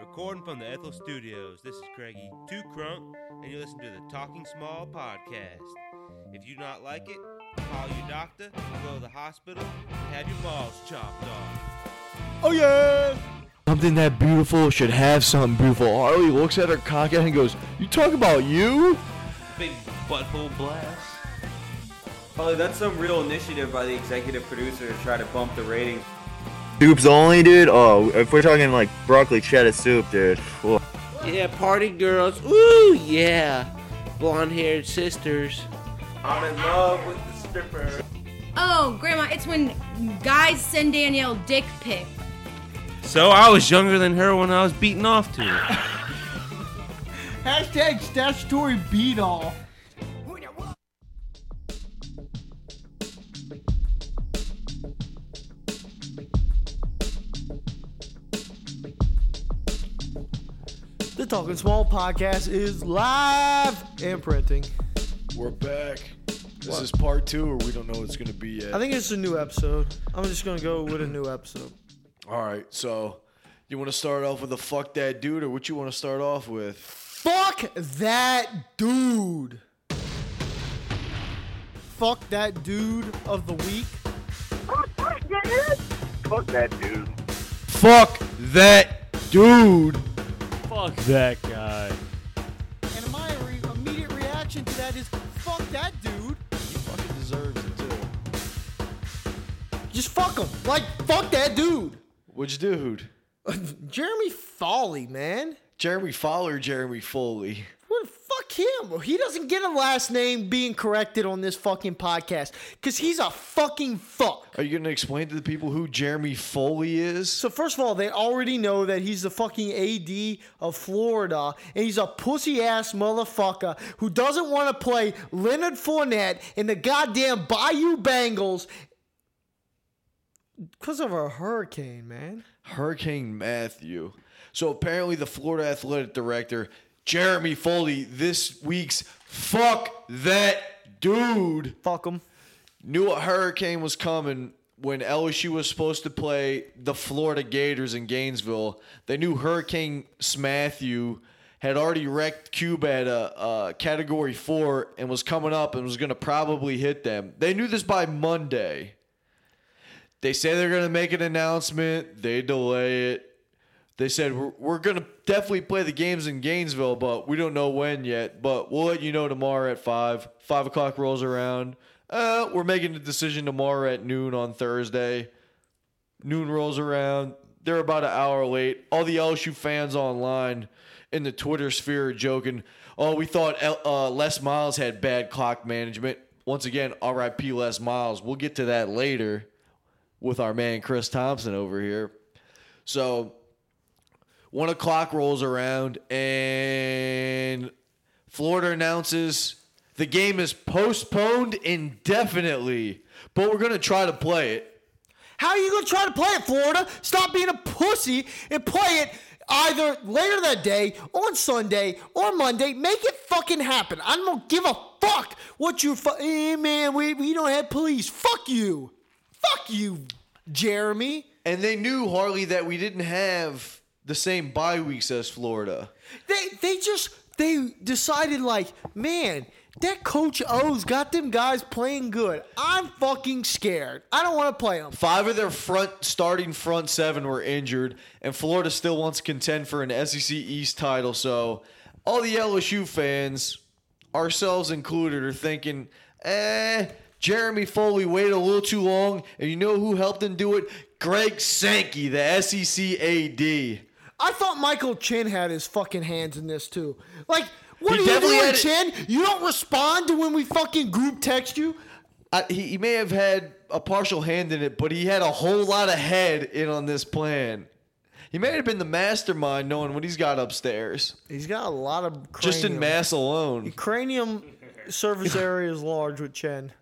Recording from the Ethel Studios, this is Craigie Two Crunk, and you listen to the Talking Small podcast. If you do not like it, call your doctor, go to the hospital, and have your balls chopped off. Oh yeah! Something that beautiful should have something beautiful. Harley looks at her cock and goes, "You talk about you?" Big butthole blast. Harley, that's some real initiative by the executive producer to try to bump the ratings. Soup's only, dude? Oh, if we're talking like broccoli cheddar soup, dude. Whoa. Yeah, party girls. Ooh, yeah. Blonde-haired sisters. I'm in love with the stripper. Oh, Grandma, it's when guys send Danielle dick pics. So I was younger than her when I was beating off to her. Hashtag statutory beat off. The Talking Small podcast is live and printing. We're back. This is part two, or we don't know what it's going to be yet. I think it's a new episode. I'm just going to go with a new episode. All right, so you want to start off with a fuck that dude, or what you want to start off with? Fuck that dude. Fuck that dude of the week. Fuck that dude. Fuck that dude. Fuck that guy. And my immediate reaction to that is, fuck that dude. He fucking deserves it too. Just fuck him. Like, fuck that dude. Which dude? Jeremy Foley, man. Jeremy Fowler, Jeremy Foley. Well, fuck him. He doesn't get a last name being corrected on this fucking podcast because he's a fucking fuck. Are you going to explain to the people who Jeremy Foley is? So first of all, they already know that he's the fucking AD of Florida, and he's a pussy-ass motherfucker who doesn't want to play Leonard Fournette in the goddamn Bayou Bengals because of a hurricane, man. Hurricane Matthew. So apparently the Florida athletic director, Jeremy Foley, this week's fuck that dude. Fuck him. Knew a hurricane was coming when LSU was supposed to play the Florida Gators in Gainesville. They knew Hurricane Matthew had already wrecked Cuba at a Category 4 and was coming up and was going to probably hit them. They knew this by Monday. They say they're going to make an announcement. They delay it. They said, we're going to definitely play the games in Gainesville, but we don't know when yet. But we'll let you know tomorrow at 5. 5 o'clock rolls around. We're making a decision tomorrow at noon on Thursday. Noon rolls around. They're about an hour late. All the LSU fans online in the Twitter sphere are joking. Oh, we thought Les Miles had bad clock management. Once again, RIP Les Miles. We'll get to that later with our man Chris Thompson over here. So 1 o'clock rolls around and Florida announces the game is postponed indefinitely, but we're going to try to play it. How are you going to try to play it, Florida? Stop being a pussy and play it either later that day, on Sunday, or Monday. Make it fucking happen. I don't give a fuck what you... Hey, man, we don't have police. Fuck you. Fuck you, Jeremy. And they knew, Harley, that we didn't have the same bye weeks as Florida. They decided, like, man... That Coach O's got them guys playing good. I'm fucking scared. I don't want to play them. 5 of their front seven were injured, and Florida still wants to contend for an SEC East title. So all the LSU fans, ourselves included, are thinking, Jeremy Foley waited a little too long, and you know who helped him do it? Greg Sankey, the SEC AD. I thought Michael Chen had his fucking hands in this, too. Like... What are you doing, Chen? You don't respond to when we fucking group text you? He may have had a partial hand in it, but he had a whole lot of head in on this plan. He may have been the mastermind knowing what he's got upstairs. He's got a lot of cranium. Just in mass alone. The cranium surface area is large with Chen.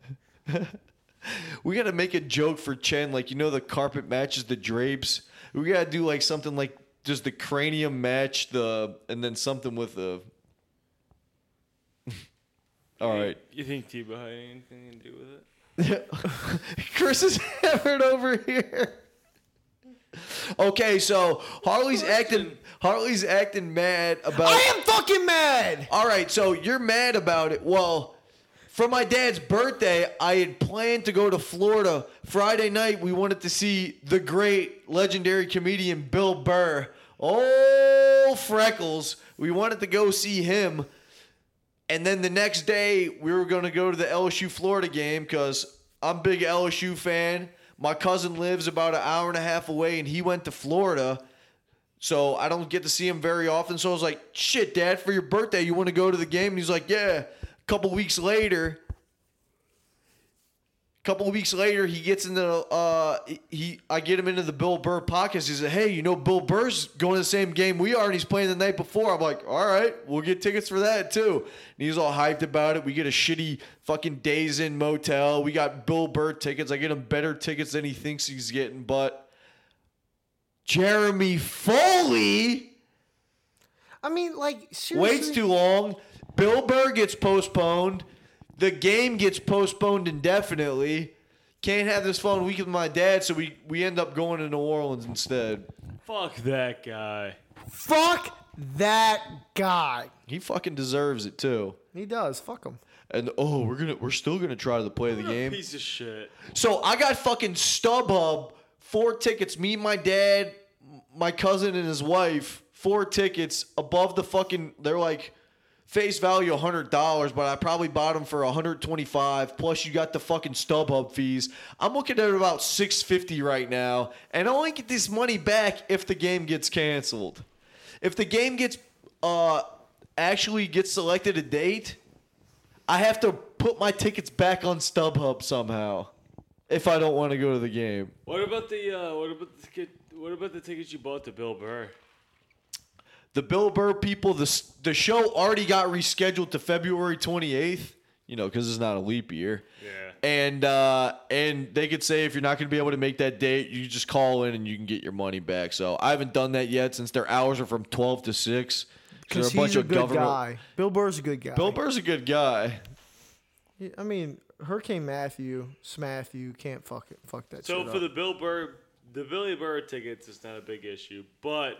We got to make a joke for Chen. Like, you know the carpet matches the drapes? We got to do like something like, does the cranium match the... And then something with the... All right. You think Tebow had anything to do with it? Chris is hammered over here. Okay, so Harley's acting mad about. I am fucking mad. All right, so you're mad about it. Well, for my dad's birthday, I had planned to go to Florida. Friday night, we wanted to see the great legendary comedian Bill Burr. Oh, Freckles. We wanted to go see him. And then the next day, we were going to go to the LSU-Florida game because I'm a big LSU fan. My cousin lives about an hour and a half away, and he went to Florida. So I don't get to see him very often. So I was like, shit, Dad, for your birthday, you want to go to the game? And he's like, yeah. A couple weeks later, he gets into I get him into the Bill Burr podcast. He said, hey, you know, Bill Burr's going to the same game we are, and he's playing the night before. I'm like, all right, we'll get tickets for that too. And he's all hyped about it. We get a shitty fucking Days Inn motel. We got Bill Burr tickets. I get him better tickets than he thinks he's getting. But Jeremy Foley, I mean, like, seriously, waits too long. Bill Burr gets postponed. The game gets postponed indefinitely. Can't have this fun week with my dad, so we end up going to New Orleans instead. Fuck that guy. Fuck that guy. He fucking deserves it too. He does. Fuck him. And we're still gonna try to play the game. Piece of shit. So I got fucking StubHub 4 tickets. Me, my dad, my cousin, and his wife. 4 tickets above the fucking. They're like. Face value $100, but I probably bought them for $125. Plus, you got the fucking StubHub fees. I'm looking at about $650 right now, and I only get this money back if the game gets canceled. If the game gets actually gets selected a date, I have to put my tickets back on StubHub somehow. If I don't want to go to the game. What about the tickets you bought to Bill Burr? The Bill Burr people, the show already got rescheduled to February 28th, you know, because it's not a leap year. Yeah. And they could say if you're not going to be able to make that date, you just call in and you can get your money back. So I haven't done that yet since their hours are from 12 to 6. Because he's a good guy. Bill Burr's a good guy. Bill Burr's a good guy. Yeah, I mean, Hurricane Matthew, Smathew, can't fuck that shit up. So for the Billy Burr tickets, it's not a big issue, but...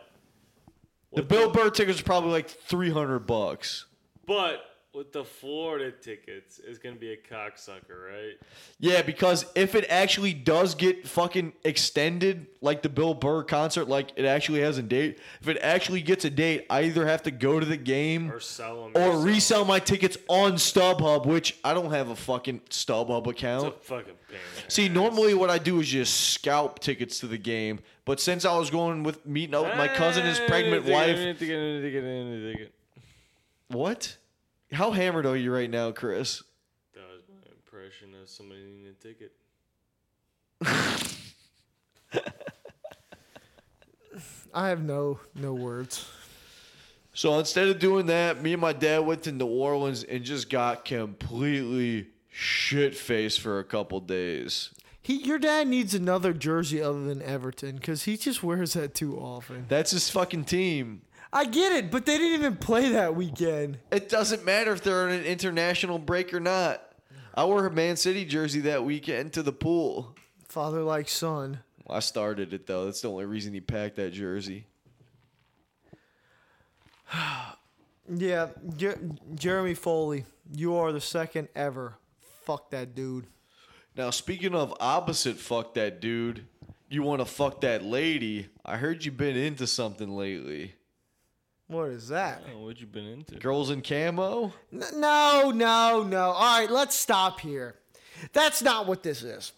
The Bill Burr tickets are probably like $300. But with the Florida tickets, it's going to be a cocksucker, right? Yeah, because if it actually does get fucking extended, like the Bill Burr concert, like it actually has a date. If it actually gets a date, I either have to go to the game or sell them or resell my tickets on StubHub, which I don't have a fucking StubHub account. It's a fucking pain. See, normally what I do is just scalp tickets to the game. But since I was going with meeting up with my cousin and his pregnant wife. What? How hammered are you right now, Chris? That was my impression of somebody needing a ticket. I have no words. So instead of doing that, me and my dad went to New Orleans and just got completely shit-faced for a couple days. Your dad needs another jersey other than Everton because he just wears that too often. That's his fucking team. I get it, but they didn't even play that weekend. It doesn't matter if they're on an international break or not. I wore a Man City jersey that weekend to the pool. Father like son. Well, I started it, though. That's the only reason he packed that jersey. Yeah, Jeremy Foley, you are the second ever. Fuck that dude. Now, speaking of opposite fuck that dude, you want to fuck that lady. I heard you've been into something lately. What is that? Oh, what you been into? Girls in camo? No. All right, let's stop here. That's not what this is.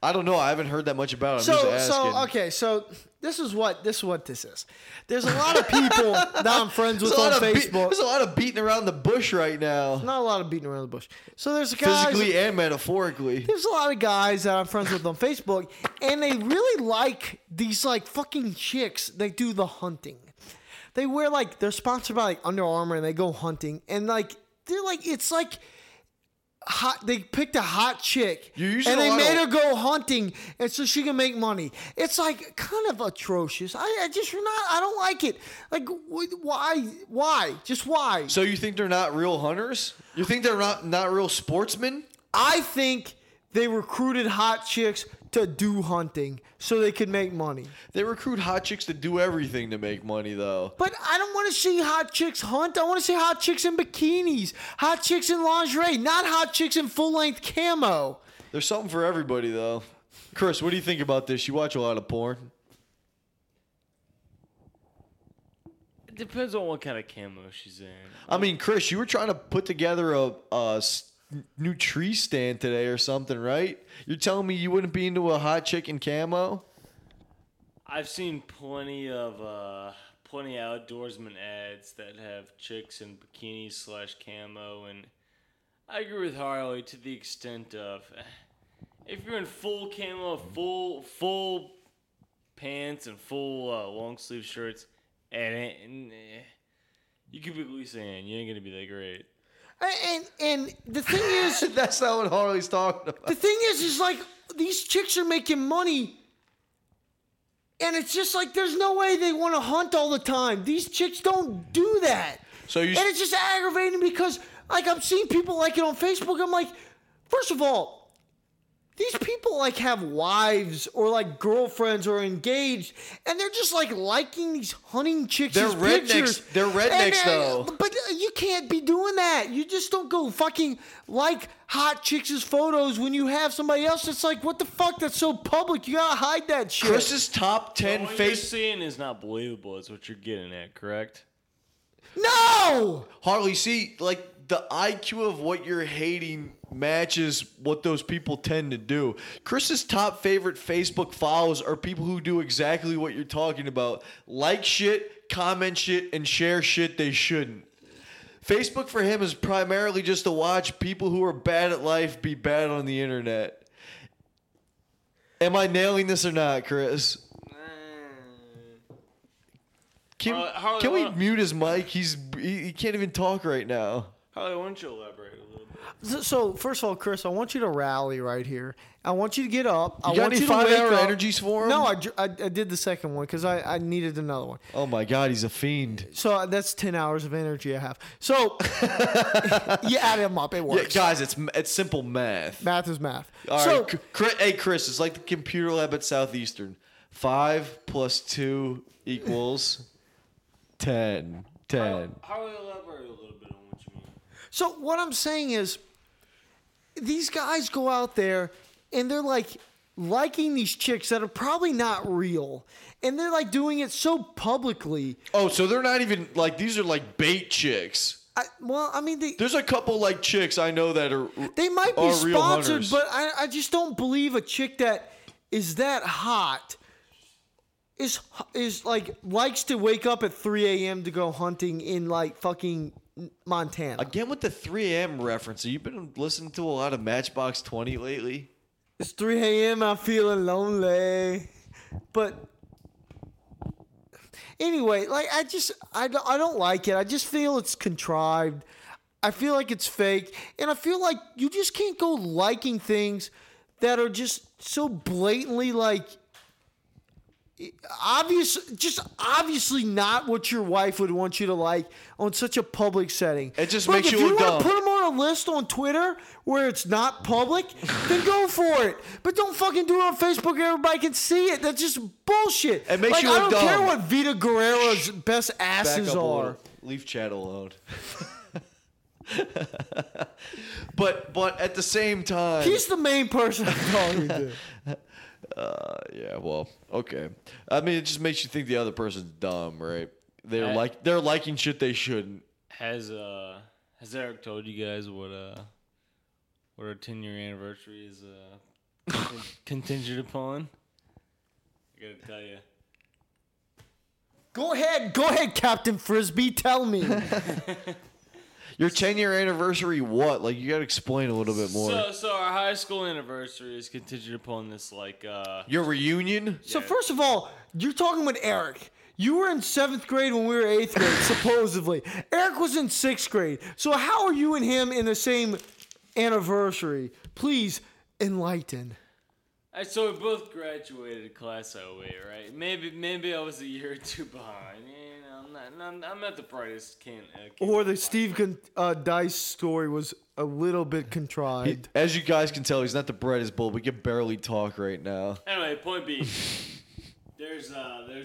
I don't know. I haven't heard that much about it. I'm just asking. So this is what this is. There's a lot of people that I'm friends with on Facebook. There's a lot of beating around the bush right now. There's not a lot of beating around the bush. So there's guys physically and metaphorically. There's a lot of guys that I'm friends with on Facebook, and they really like these like fucking chicks that do the hunting. They wear like they're sponsored by like Under Armour, and they go hunting, and like they're like it's like. Hot, they picked a hot chick and they made her go hunting and so she can make money. It's like kind of atrocious. I don't like it. Like why? Just why? So you think they're not real hunters? You think they're not real sportsmen? I think they recruited hot chicks to do hunting so they could make money. They recruit hot chicks to do everything to make money, though. But I don't want to see hot chicks hunt. I want to see hot chicks in bikinis, hot chicks in lingerie, not hot chicks in full-length camo. There's something for everybody, though. Chris, what do you think about this? You watch a lot of porn. It depends on what kind of camo she's in. I mean, Chris, you were trying to put together a new tree stand today or something, right? You're telling me you wouldn't be into a hot chick in camo? I've seen plenty of outdoorsman ads that have chicks in bikinis / camo, and I agree with Harley to the extent of if you're in full camo, full pants and full long sleeve shirts, and you could be loose in, you ain't gonna be that great. And the thing is... That's not what Harley's talking about. The thing is like, these chicks are making money. And it's just like, there's no way they want to hunt all the time. These chicks don't do that. And it's just aggravating because, like, I'm seeing people like it on Facebook. I'm like, first of all, these people, like, have wives or, like, girlfriends or engaged. And they're just, like, liking these hunting chicks' pictures. They're rednecks, though. But you can't be doing that. You just don't go fucking like hot chicks' photos when you have somebody else. It's like, what the fuck? That's so public. You gotta hide that shit. Chris's top 10 what you're seeing is not believable is what you're getting at, correct? No! Harley, see, like... The IQ of what you're hating matches what those people tend to do. Chris's top favorite Facebook follows are people who do exactly what you're talking about. Like shit, comment shit, and share shit they shouldn't. Facebook for him is primarily just to watch people who are bad at life be bad on the internet. Am I nailing this or not, Chris? Can we mute his mic? He can't even talk right now. Harley, why don't you elaborate a little bit? So, first of all, Chris, I want you to rally right here. I want you to get up. I want you to wake up. You got any 5-hour energies for him? No, I did the second one because I needed another one. Oh, my God, he's a fiend. So, that's 10 hours of energy I have. So, you add him up. It works. Yeah, guys, it's simple math. Math is math. All right. Hey, Chris, it's like the computer lab at Southeastern. 5 + 2 equals 10. 10. Harley, elaborate a little bit. So what I'm saying is these guys go out there and they're like liking these chicks that are probably not real. And they're like doing it so publicly. Oh, so they're not even like these are like bait chicks. There's a couple like chicks I know that are real. They might be sponsored, but I just don't believe a chick that is that hot is like likes to wake up at 3 a.m. to go hunting in like fucking Montana. Again with the 3 a.m. reference. You've been listening to a lot of Matchbox 20 lately. It's 3 a.m. I'm feeling lonely. But anyway, like I don't like it. I just feel it's contrived. I feel like it's fake. And I feel like you just can't go liking things that are just so blatantly like obviously not what your wife would want you to like on such a public setting. It just makes you look dumb. If you want to put them on a list on Twitter where it's not public, then go for it. But don't fucking do it on Facebook where everybody can see it. That's just bullshit. It makes you look dumb. I don't care what Vita Guerrero's best asses are. Leave chat alone. But at the same time... He's the main person I'm talking to. Yeah, well, okay. I mean, it just makes you think the other person's dumb, right? They're liking shit they shouldn't. Has Eric told you guys what our 10-year anniversary is contingent upon? I gotta tell you. Go ahead, Captain Frisbee. Tell me. Your 10-year anniversary, what? Like, you got to explain a little bit more. So our high school anniversary is contingent upon this, like... Your reunion? So, yeah. First of all, you're talking with Eric. You were in 7th grade when we were 8th grade, supposedly. Eric was in 6th grade. So, how are you and him in the same anniversary? Please enlighten. So, we both graduated class 08, right? Maybe I was a year or two behind, you know. I'm not the brightest kid. Or the Steve Dice story was a little bit contrived. As you guys can tell, he's not the brightest bull. We can barely talk right now. Anyway, point B. There's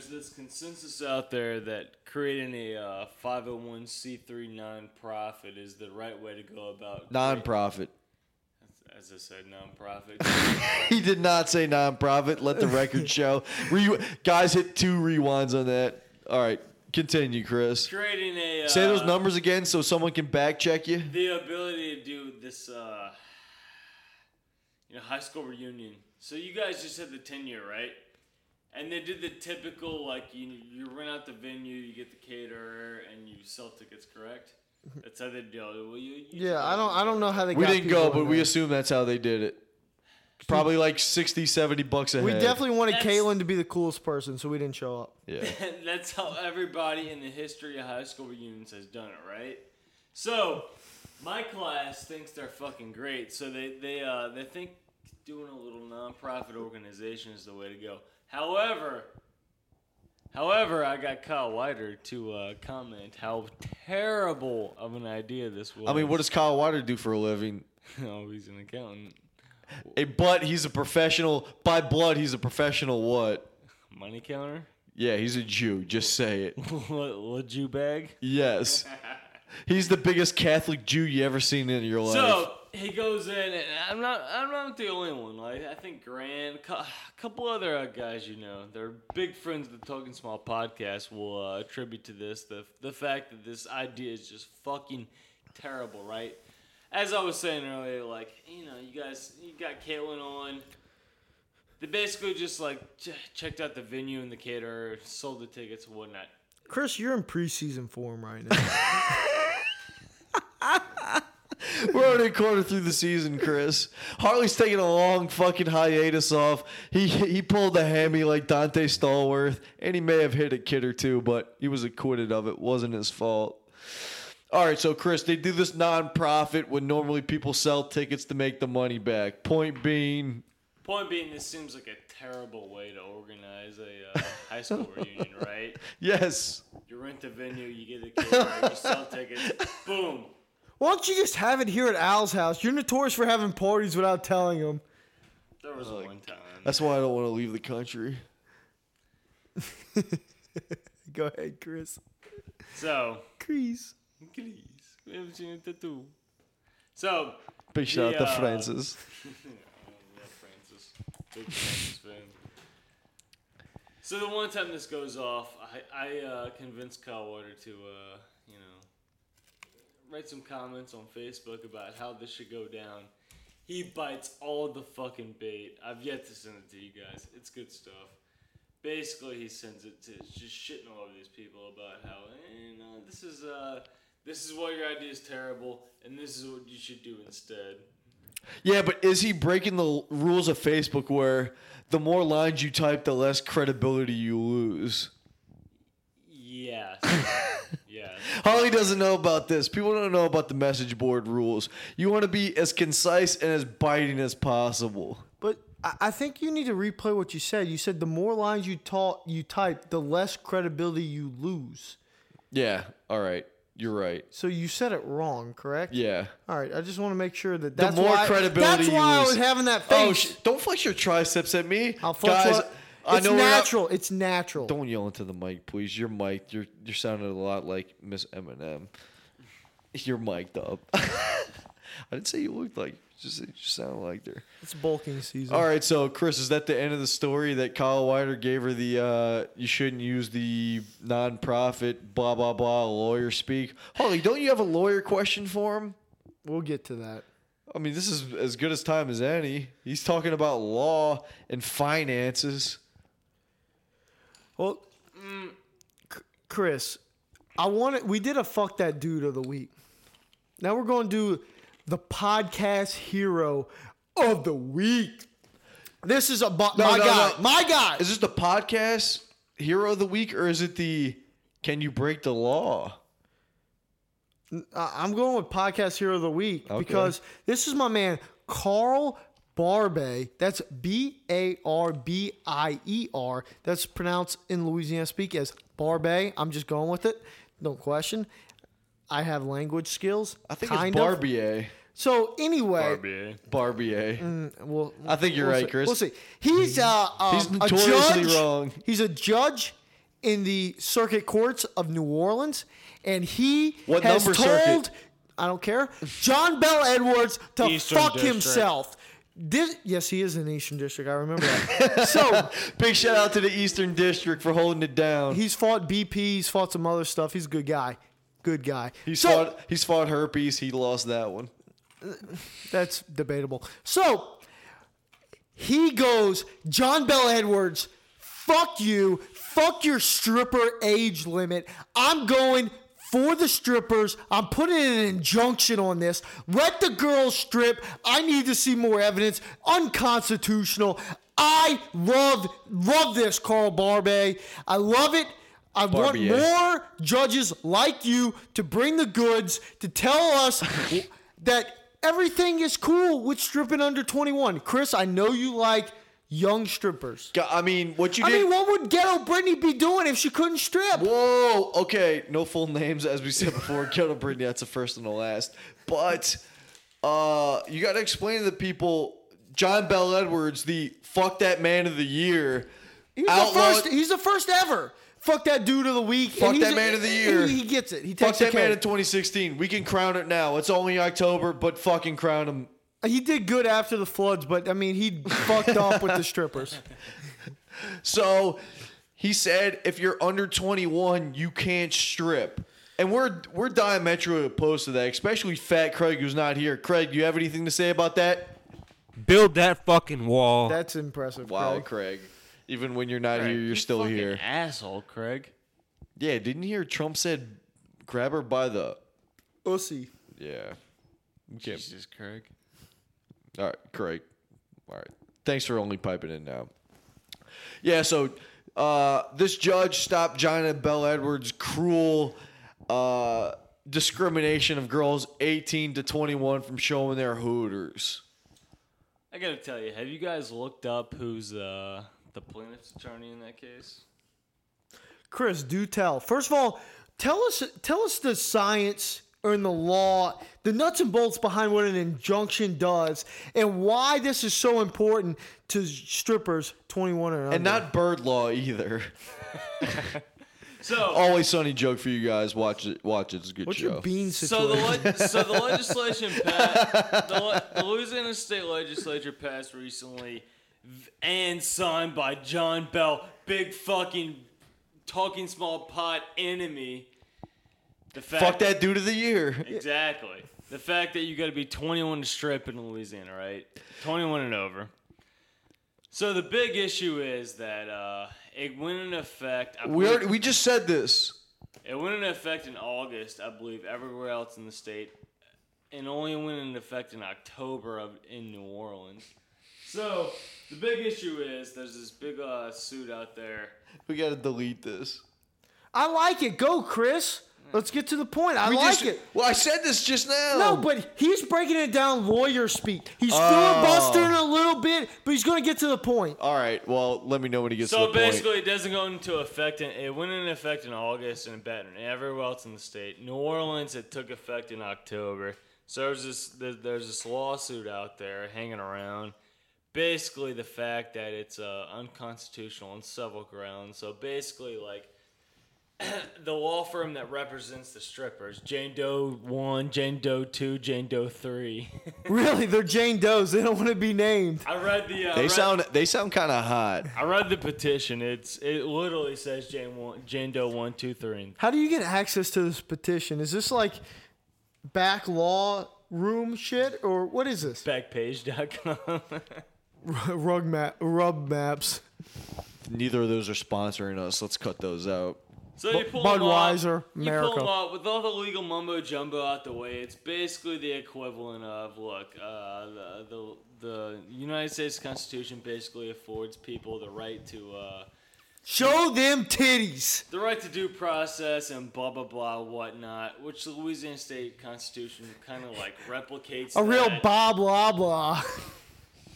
this consensus out there that creating a 501c3 nonprofit is the right way to go about nonprofit. As I said, nonprofit. He did not say nonprofit. Let the record show. Guys, hit 2 rewinds on that. All right, continue, Chris. Creating a say those numbers again, so someone can back check you. The ability to do this, high school reunion. So you guys just had the 10-year, right? And they did the typical, like, you rent out the venue, you get the caterer, and you sell tickets, correct? That's how they do it. Well, I don't know how they got didn't go, but we assume that's how they did it. Probably like $60-$70 a head. We definitely wanted Caitlin to be the coolest person, so we didn't show up. Yeah. That's how everybody in the history of high school reunions has done it, right? So, my class thinks they're fucking great, so they think doing a little nonprofit organization is the way to go. However, I got Kyle Weider to comment how terrible of an idea this was. I mean, what does Kyle Weider do for a living? Oh, he's an accountant. But he's a professional. By blood, he's a professional what? Money counter? Yeah, he's a Jew. Just say it. What Jew bag? Yes. He's the biggest Catholic Jew you ever seen in your life. So he goes in, and I'm not the only one. Like, I think Grant, a couple other guys, they're big friends of the Talking Small podcast, will attribute to this the fact that this idea is just fucking terrible, right? As I was saying earlier, like, you guys, you got Caitlin on. They basically just like checked out the venue and the caterer, sold the tickets and whatnot. Chris, you're in preseason form right now. We're already a quarter through the season, Chris. Harley's taking a long fucking hiatus off. He pulled a hammy like Dante Stallworth, and he may have hit a kid or two, but he was acquitted of it. Wasn't his fault. All right, so, Chris, they do this nonprofit when normally people sell tickets to make the money back. Point being, this seems like a terrible way to organize a high school reunion, right? Yes. You rent the venue, you get a kid, you sell tickets, boom. Why don't you just have it here at Al's house? You're notorious for having parties without telling him. There was one time. That's why I don't want to leave the country. Go ahead, Chris. So. Chris. We haven't seen a tattoo. So. Big shout out to Francis. Big Francis fan. So the one time this goes off, I convinced Kyle Weider to, write some comments on Facebook about how this should go down. He bites all the fucking bait. I've yet to send it to you guys. It's good stuff. Basically, he sends it to just shitting all over these people about how this is why your idea is terrible, and this is what you should do instead. Yeah, but is he breaking the rules of Facebook where the more lines you type, the less credibility you lose? Yes. Yeah. Harley doesn't know about this. People don't know about the message board rules. You want to be as concise and as biting as possible. But I think you need to replay what you said. You said the more lines you type, the less credibility you lose. Yeah. All right. You're right. So you said it wrong, correct? Yeah. All right. I just want to make sure that that's the more credibility. That's why I was having that face. Oh, don't flex your triceps at me. I'll flex. Guys, it's natural. It's natural. Don't yell into the mic, please. Your mic, you're sounding a lot like Miss Eminem. You're mic'd up. I didn't say you looked like. Just you sound like her. It's bulking season. All right, so Chris, is that the end of the story that Kyle Weider gave her the you shouldn't use the nonprofit blah blah blah lawyer speak? Holly, don't you have a lawyer question for him? We'll get to that. I mean, this is as good as time as any. He's talking about law and finances. Well, Chris, we did a fuck that dude of the week. Now we're going to do the podcast hero of the week. This is my guy. Is this the podcast hero of the week, or is it the can you break the law? I'm going with podcast hero of the week because this is my man Carl Barbier. That's B-A-R-B-I-E-R. That's pronounced in Louisiana speak as Barbier. I'm just going with it. No question. I have language skills. I think it's Barbier. So anyway, Barbier. Well, I think you're right, Chris. We'll see. He's notoriously wrong. He's a judge in the circuit courts of New Orleans, and he has told circuit? I don't care John Bel Edwards to Eastern fuck District. Himself. Yes, he is in the Eastern District. I remember that. So big shout out to the Eastern District for holding it down. He's fought BP. He's fought some other stuff. He's a good guy. He's fought herpes. He lost that one. That's debatable. So he goes, John Bel Edwards, fuck you. Fuck your stripper age limit. I'm going for the strippers. I'm putting an injunction on this. Let the girls strip. I need to see more evidence. Unconstitutional. I love this, Carl Barbier. I love it. I Barbier. Want more judges like you to bring the goods, to tell us that everything is cool with stripping under 21. Chris, I know you like young strippers. I mean, what you did... I mean, what would Ghetto Britney be doing if she couldn't strip? Whoa, okay. No full names, as we said before. Ghetto Britney, that's the first and the last. But you got to explain to the people, John Bel Edwards, the fuck that man of the year. He's the first ever. Fuck that dude of the week. Fuck that man of the year. He gets it. He takes fuck that man in 2016. We can crown it now. It's only October, but fucking crown him. He did good after the floods, but, I mean, he fucked up with the strippers. So, he said, if you're under 21, you can't strip. And we're diametrically opposed to that, especially Fat Craig, who's not here. Craig, do you have anything to say about that? Build that fucking wall. That's impressive, Craig. Wow, Craig. Even when you're not Craig, here, you're still here. Asshole, Craig. Yeah, didn't you hear Trump said, grab her by the... Ussy. Yeah. Jesus, Craig. All right, Craig. All right. Thanks for only piping in now. Yeah, so this judge stopped John and Bel Edwards' cruel discrimination of girls 18 to 21 from showing their hooters. I got to tell you, have you guys looked up who's... the plaintiff's attorney in that case? Chris, do tell. First of all, tell us the science and the law, the nuts and bolts behind what an injunction does and why this is so important to strippers 21 and under. And not bird law either. So Always Sunny joke for you guys. Watch it. It's a good show. What's your bean situation? So the legislation passed, the Louisiana State Legislature passed recently and signed by John Bell, big fucking Talking Small pot enemy. The fact fuck that dude of the year. Exactly. The fact that you got to be 21 to strip in Louisiana, right? 21 and over. So the big issue is that it went into effect. We just said this. It went into effect in August, I believe, everywhere else in the state, and only went into effect in October in New Orleans. So, the big issue is there's this big suit out there. We got to delete this. I like it. Go, Chris. Let's get to the point. I like it. Well, I said this just now. No, but he's breaking it down lawyer speak. He's filibustering a little bit, but he's going to get to the point. All right. Well, let me know when he gets to the point. So, basically, it doesn't go into effect. It went into effect in August and Baton everywhere else in the state. New Orleans, it took effect in October. So, there's this lawsuit out there hanging around. Basically, the fact that it's unconstitutional on several grounds. So basically, like, the law firm that represents the strippers, Jane Doe 1, Jane Doe 2, Jane Doe 3. Really? They're Jane Does. They don't want to be named. I read the... They sound kind of hot. I read the petition. It literally says Jane Doe 1, 2, 3. And how do you get access to this petition? Is this like back law room shit? Or what is this? Backpage.com. Rub maps. Neither of those are sponsoring us. Let's cut those out. So you pull Budweiser, America. You pull them up with all the legal mumbo jumbo out the way. It's basically the equivalent of the United States Constitution basically affords people the right to show them titties. The right to due process and blah, blah, blah, whatnot, which the Louisiana State Constitution kind of like replicates. A real blah, blah, blah.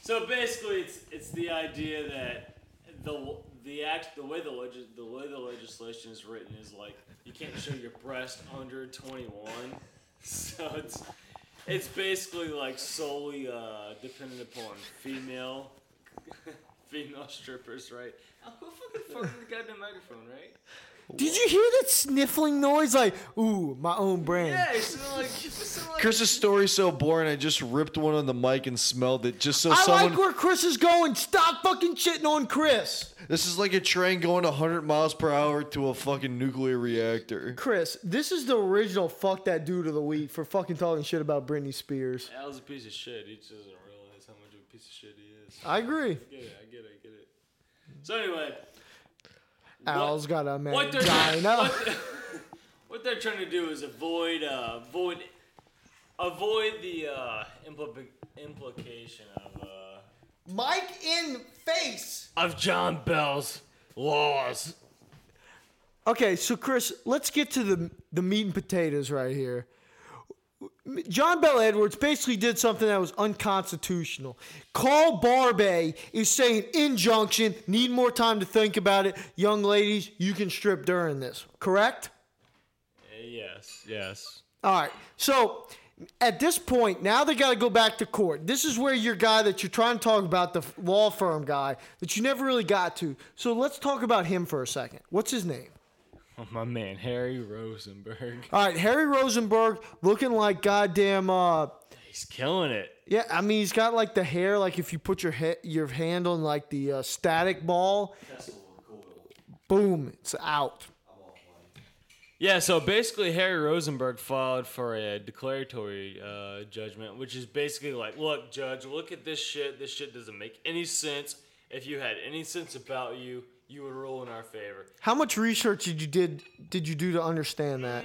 So basically, it's the idea that the way the legislation is written is like you can't show your breast under 21. So it's basically like solely dependent upon female strippers, right? Oh, who fucking fucked the goddamn microphone, right? Did you hear that sniffling noise? Like, ooh, my own brand. Yeah, it's like Chris's story's so boring. I just ripped one on the mic and smelled it just so someone. I like where Chris is going. Stop fucking shitting on Chris. This is like a train going 100 miles per hour to a fucking nuclear reactor. Chris, this is the original fuck that dude of the week for fucking talking shit about Britney Spears. Al's a piece of shit. He just doesn't realize how much of a piece of shit he is. I agree. I get it. So anyway. Al's got a man. What they're trying to do is avoid the implication of Mike in face of John Bell's laws. Okay, so Chris, let's get to the meat and potatoes right here. John Bel Edwards basically did something that was unconstitutional. Carl Barbier is saying injunction, need more time to think about it. Young ladies, you can strip during this, correct? Yes. All right. So at this point, now they got to go back to court. This is where your guy that you're trying to talk about, the law firm guy that you never really got to. So let's talk about him for a second. What's his name? Oh, my man, Harry Rosenberg. All right, Harry Rosenberg looking like goddamn... he's killing it. Yeah, I mean, he's got like the hair, like if you put your hand on like the static ball, cool. Boom, it's out. Yeah, so basically Harry Rosenberg filed for a declaratory judgment, which is basically like, look, judge, look at this shit. This shit doesn't make any sense. If you had any sense about you... you would rule in our favor. How much research did you do to understand that?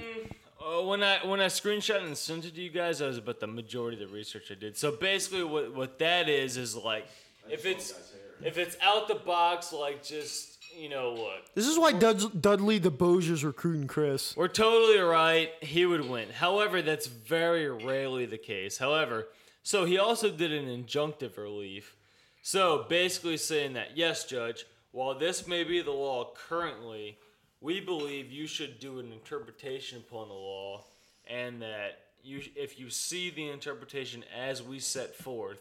When I screenshot and sent it to you guys, that was about the majority of the research I did. So basically, what that is like if it's out the box, like just you know what. This is why Dudley the Bozier's recruiting Chris. We're totally right. He would win. However, that's very rarely the case. However, so he also did an injunctive relief. So basically saying that yes, Judge. While this may be the law currently, we believe you should do an interpretation upon the law, and that if you see the interpretation as we set forth,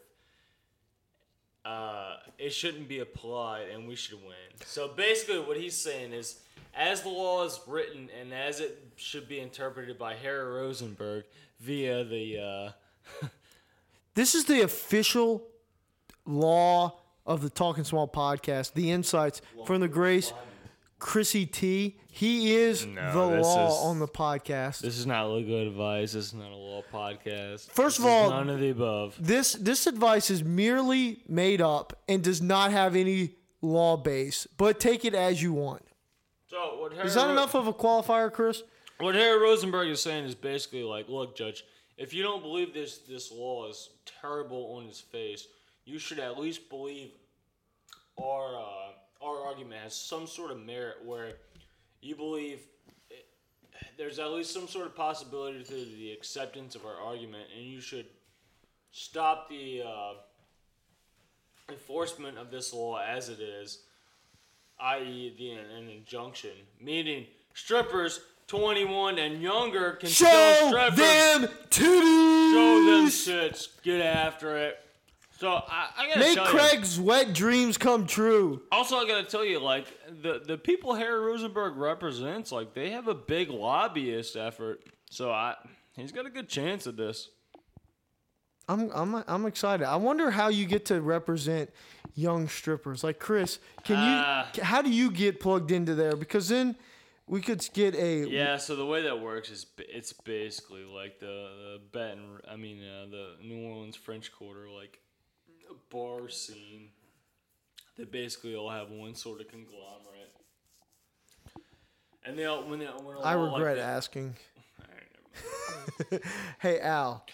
it shouldn't be applied, and we should win. So basically what he's saying is, as the law is written and as it should be interpreted by Harry Rosenberg via the... This is the official law... of the Talking Small podcast, the insights from the Grace Chrissy T. He is the law on the podcast. This is not legal advice. This is not a law podcast. First of all, none of the above. This advice is merely made up and does not have any law base, but take it as you want. So is that enough of a qualifier, Chris? What Harry Rosenberg is saying is basically like, look, Judge, if you don't believe this law is terrible on its face, you should at least believe our argument has some sort of merit where you believe there's at least some sort of possibility to the acceptance of our argument, and you should stop the enforcement of this law as it is, i.e. an injunction, meaning strippers 21 and younger can still strip. Show them tits. Get after it. So I gotta make Craig's wet dreams come true. Also, I gotta tell you, like the people Harry Rosenberg represents, like they have a big lobbyist effort. So he's got a good chance at this. I'm excited. I wonder how you get to represent young strippers. Like Chris, can you? How do you get plugged into there? Because then we could get a So the way that works is it's basically like the the New Orleans French Quarter, like. Bar scene. They basically all have one sort of conglomerate, and I regret asking. Hey Al,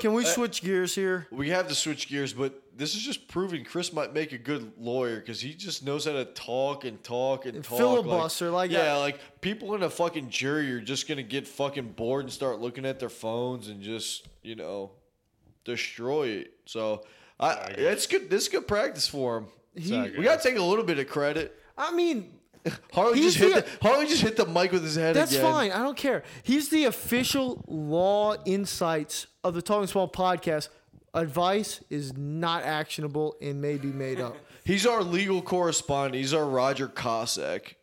can we switch gears here? We have to switch gears, but this is just proving Chris might make a good lawyer because he just knows how to talk and filibuster like people in a fucking jury are just gonna get fucking bored and start looking at their phones and just destroy it. So. It's good. This is good practice for him. We got to take a little bit of credit. I mean, Harley just hit the mic with his head. That's again. Fine. I don't care. He's the official law insights of the Talking Small podcast. Advice is not actionable and may be made up. He's our legal correspondent. He's our Roger Cossack.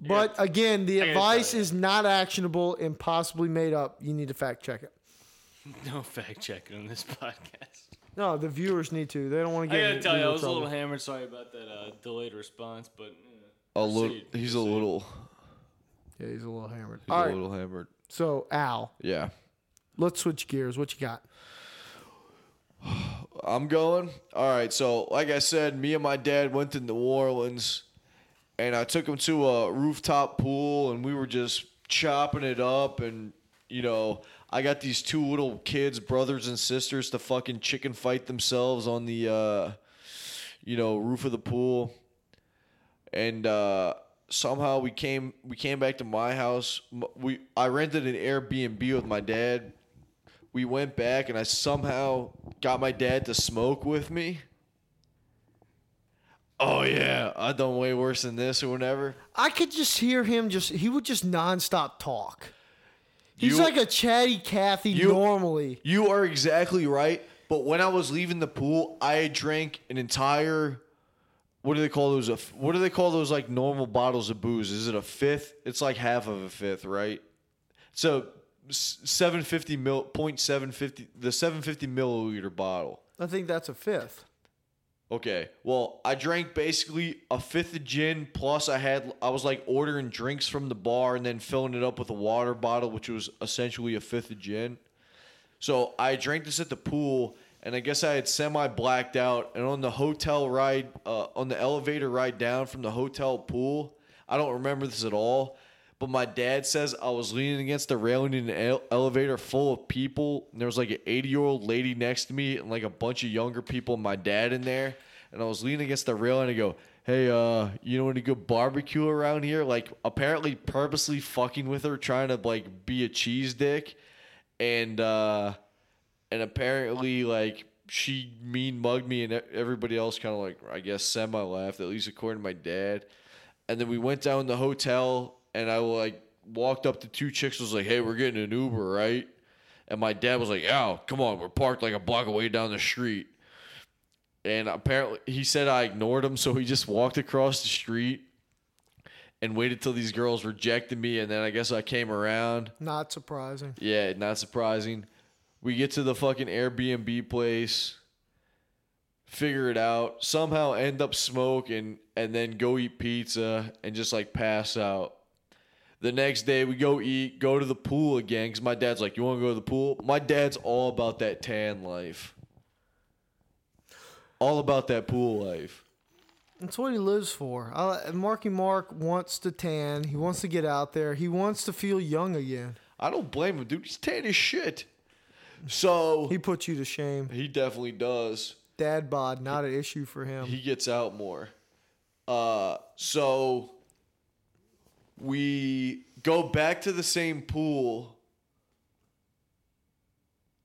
But again, the advice is not actionable and possibly made up. You need to fact check it. No fact checking on this podcast. No, the viewers need to. They don't want to get. I gotta tell you, I was a little hammered. Sorry about that delayed response, but he's a little hammered. So Al, let's switch gears. What you got? I'm going. All right. So, like I said, me and my dad went to New Orleans, and I took him to a rooftop pool, and we were just chopping it up. And, you know, I got these two little kids, brothers and sisters, to fucking chicken fight themselves on the, roof of the pool. And somehow we came back to my house. I rented an Airbnb with my dad. We went back, and I somehow got my dad to smoke with me. Oh, yeah. I've done way worse than this or whatever. I could just hear him he would just nonstop talk. He's like a chatty Cathy normally. You are exactly right. But when I was leaving the pool, I drank an entire, what do they call those like normal bottles of booze? Is it a fifth? It's like half of a fifth, right? So 750 milliliter bottle. I think that's a fifth. Okay. Well, I drank basically a fifth of gin, plus I was like ordering drinks from the bar and then filling it up with a water bottle, which was essentially a fifth of gin. So I drank this at the pool, and I guess I had semi-blacked out. And on the hotel ride, on the elevator ride down from the hotel pool, I don't remember this at all, but my dad says I was leaning against the railing in an elevator full of people, and there was like an 80-year-old lady next to me and like a bunch of younger people and my dad in there. And I was leaning against the railing and I go, hey, you know any good barbecue around here? Like apparently purposely fucking with her, trying to like be a cheese dick. And apparently like she mean mugged me, and everybody else kind of like, I guess, semi-laughed, at least according to my dad. And then we went down to the hotel, and I like walked up to two chicks, was like, hey, we're getting an Uber, right? And my dad was like, oh, come on, we're parked like a block away down the street. And apparently he said I ignored him, so he just walked across the street and waited till these girls rejected me, and then I guess I came around. Not surprising. Yeah, not surprising. We get to the fucking Airbnb place, figure it out, somehow end up smoking, and then go eat pizza and just like pass out. The next day, we go to the pool again, because my dad's like, you want to go to the pool? My dad's all about that tan life. All about that pool life. That's what he lives for. Marky Mark wants to tan. He wants to get out there. He wants to feel young again. I don't blame him, dude. He's tan as shit. So he puts you to shame. He definitely does. Dad bod, not an issue for him. He gets out more. So we go back to the same pool,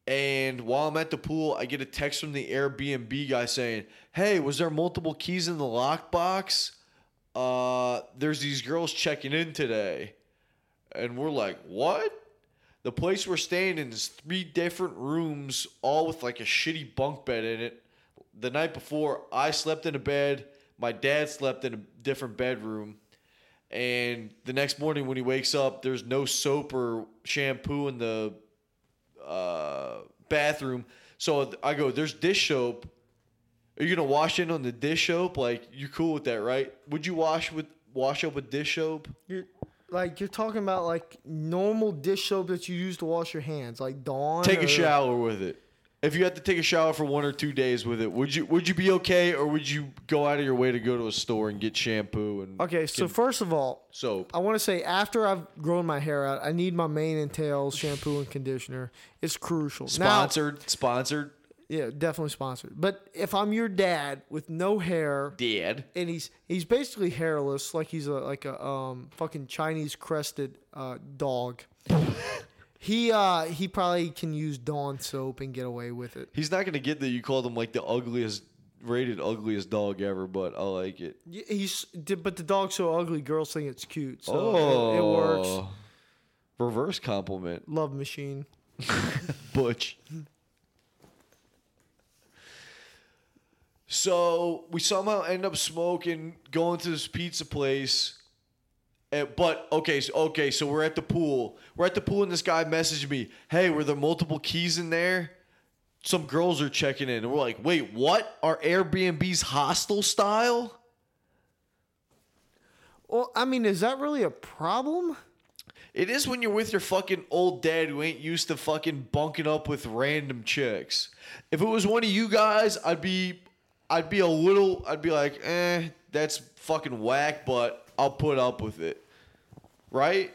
and while I'm at the pool, I get a text from the Airbnb guy saying, hey, was there multiple keys in the lockbox? There's these girls checking in today. And we're like, what? The place we're staying in is 3 different rooms, all with like a shitty bunk bed in it. The night before, I slept in a bed, my dad slept in a different bedroom. And the next morning when he wakes up, there's no soap or shampoo in the bathroom. So I go, there's dish soap. Are you going to wash in on the dish soap? Like, you're cool with that, right? Would you wash up with dish soap? You're talking about, like, normal dish soap that you use to wash your hands, like Dawn. Take a shower with it. If you had to take a shower for 1 or 2 days with it, would you be okay, or would you go out of your way to go to a store and get shampoo and okay? So first of all, soap. I want to say, after I've grown my hair out, I need my mane and tail shampoo and conditioner. It's crucial. Sponsored. Yeah, definitely sponsored. But if I'm your dad with no hair, and he's basically hairless, like he's a fucking Chinese crested dog. He probably can use Dawn soap and get away with it. He's not going to get that you called him like the ugliest, rated ugliest dog ever, but I like it. But the dog's so ugly, girls think it's cute. So it works. Reverse compliment. Love machine. Butch. So we somehow end up smoking, going to this pizza place. So we're at the pool. We're at the pool, and this guy messaged me, "Hey, were there multiple keys in there? Some girls are checking in." And we're like, "Wait, what? Are Airbnbs hostel style?" Well, I mean, is that really a problem? It is when you're with your fucking old dad who ain't used to fucking bunking up with random chicks. If it was one of you guys, I'd be like, eh, that's fucking whack, but I'll put up with it, right?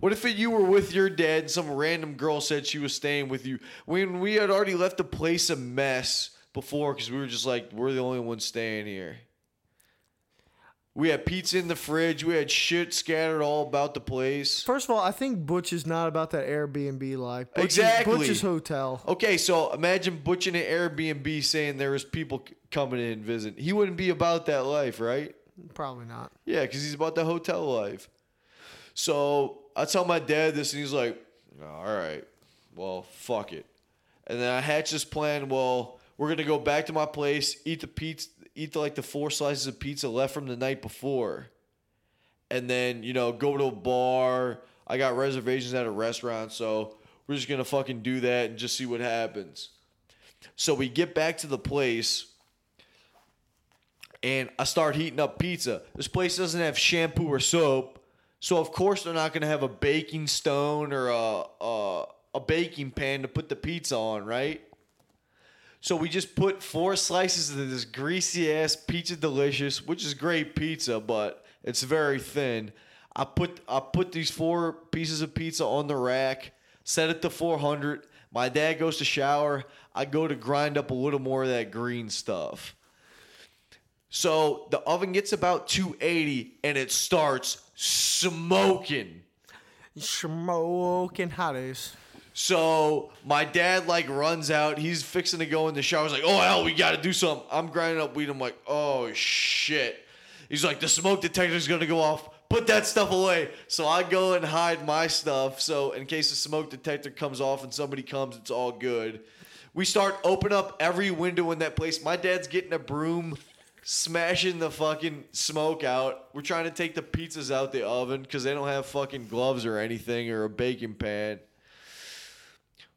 What if you were with your dad and some random girl said she was staying with you when we had already left the place a mess before because we were just like, we're the only ones staying here. We had pizza in the fridge. We had shit scattered all about the place. First of all, I think Butch is not about that Airbnb life. Exactly. Butch's hotel. Okay, so imagine Butch in an Airbnb saying there was people coming in visiting. He wouldn't be about that life, right? Probably not. Yeah, because he's about the hotel life. So I tell my dad this, and he's like, all right, well, fuck it. And then I hatch this plan. Well, we're going to go back to my place, eat the pizza, eat the 4 slices of pizza left from the night before. And then, go to a bar. I got reservations at a restaurant, so we're just going to fucking do that and just see what happens. So we get back to the place. And I start heating up pizza. This place doesn't have shampoo or soap, so of course they're not going to have a baking stone or a baking pan to put the pizza on, right? So we just put 4 slices of this greasy-ass Pizza Delicious, which is great pizza, but it's very thin. I put these 4 pieces of pizza on the rack, set it to 400. My dad goes to shower. I go to grind up a little more of that green stuff. So the oven gets about 280, and it starts smoking. Smoking hotties. So my dad, runs out. He's fixing to go in the shower. He's like, oh, hell, we got to do something. I'm grinding up weed. I'm like, oh, shit. He's like, the smoke detector's going to go off. Put that stuff away. So I go and hide my stuff. So in case the smoke detector comes off and somebody comes, it's all good. We start opening up every window in that place. My dad's getting a broom, smashing the fucking smoke out. We're trying to take the pizzas out the oven because they don't have fucking gloves or anything or a baking pan.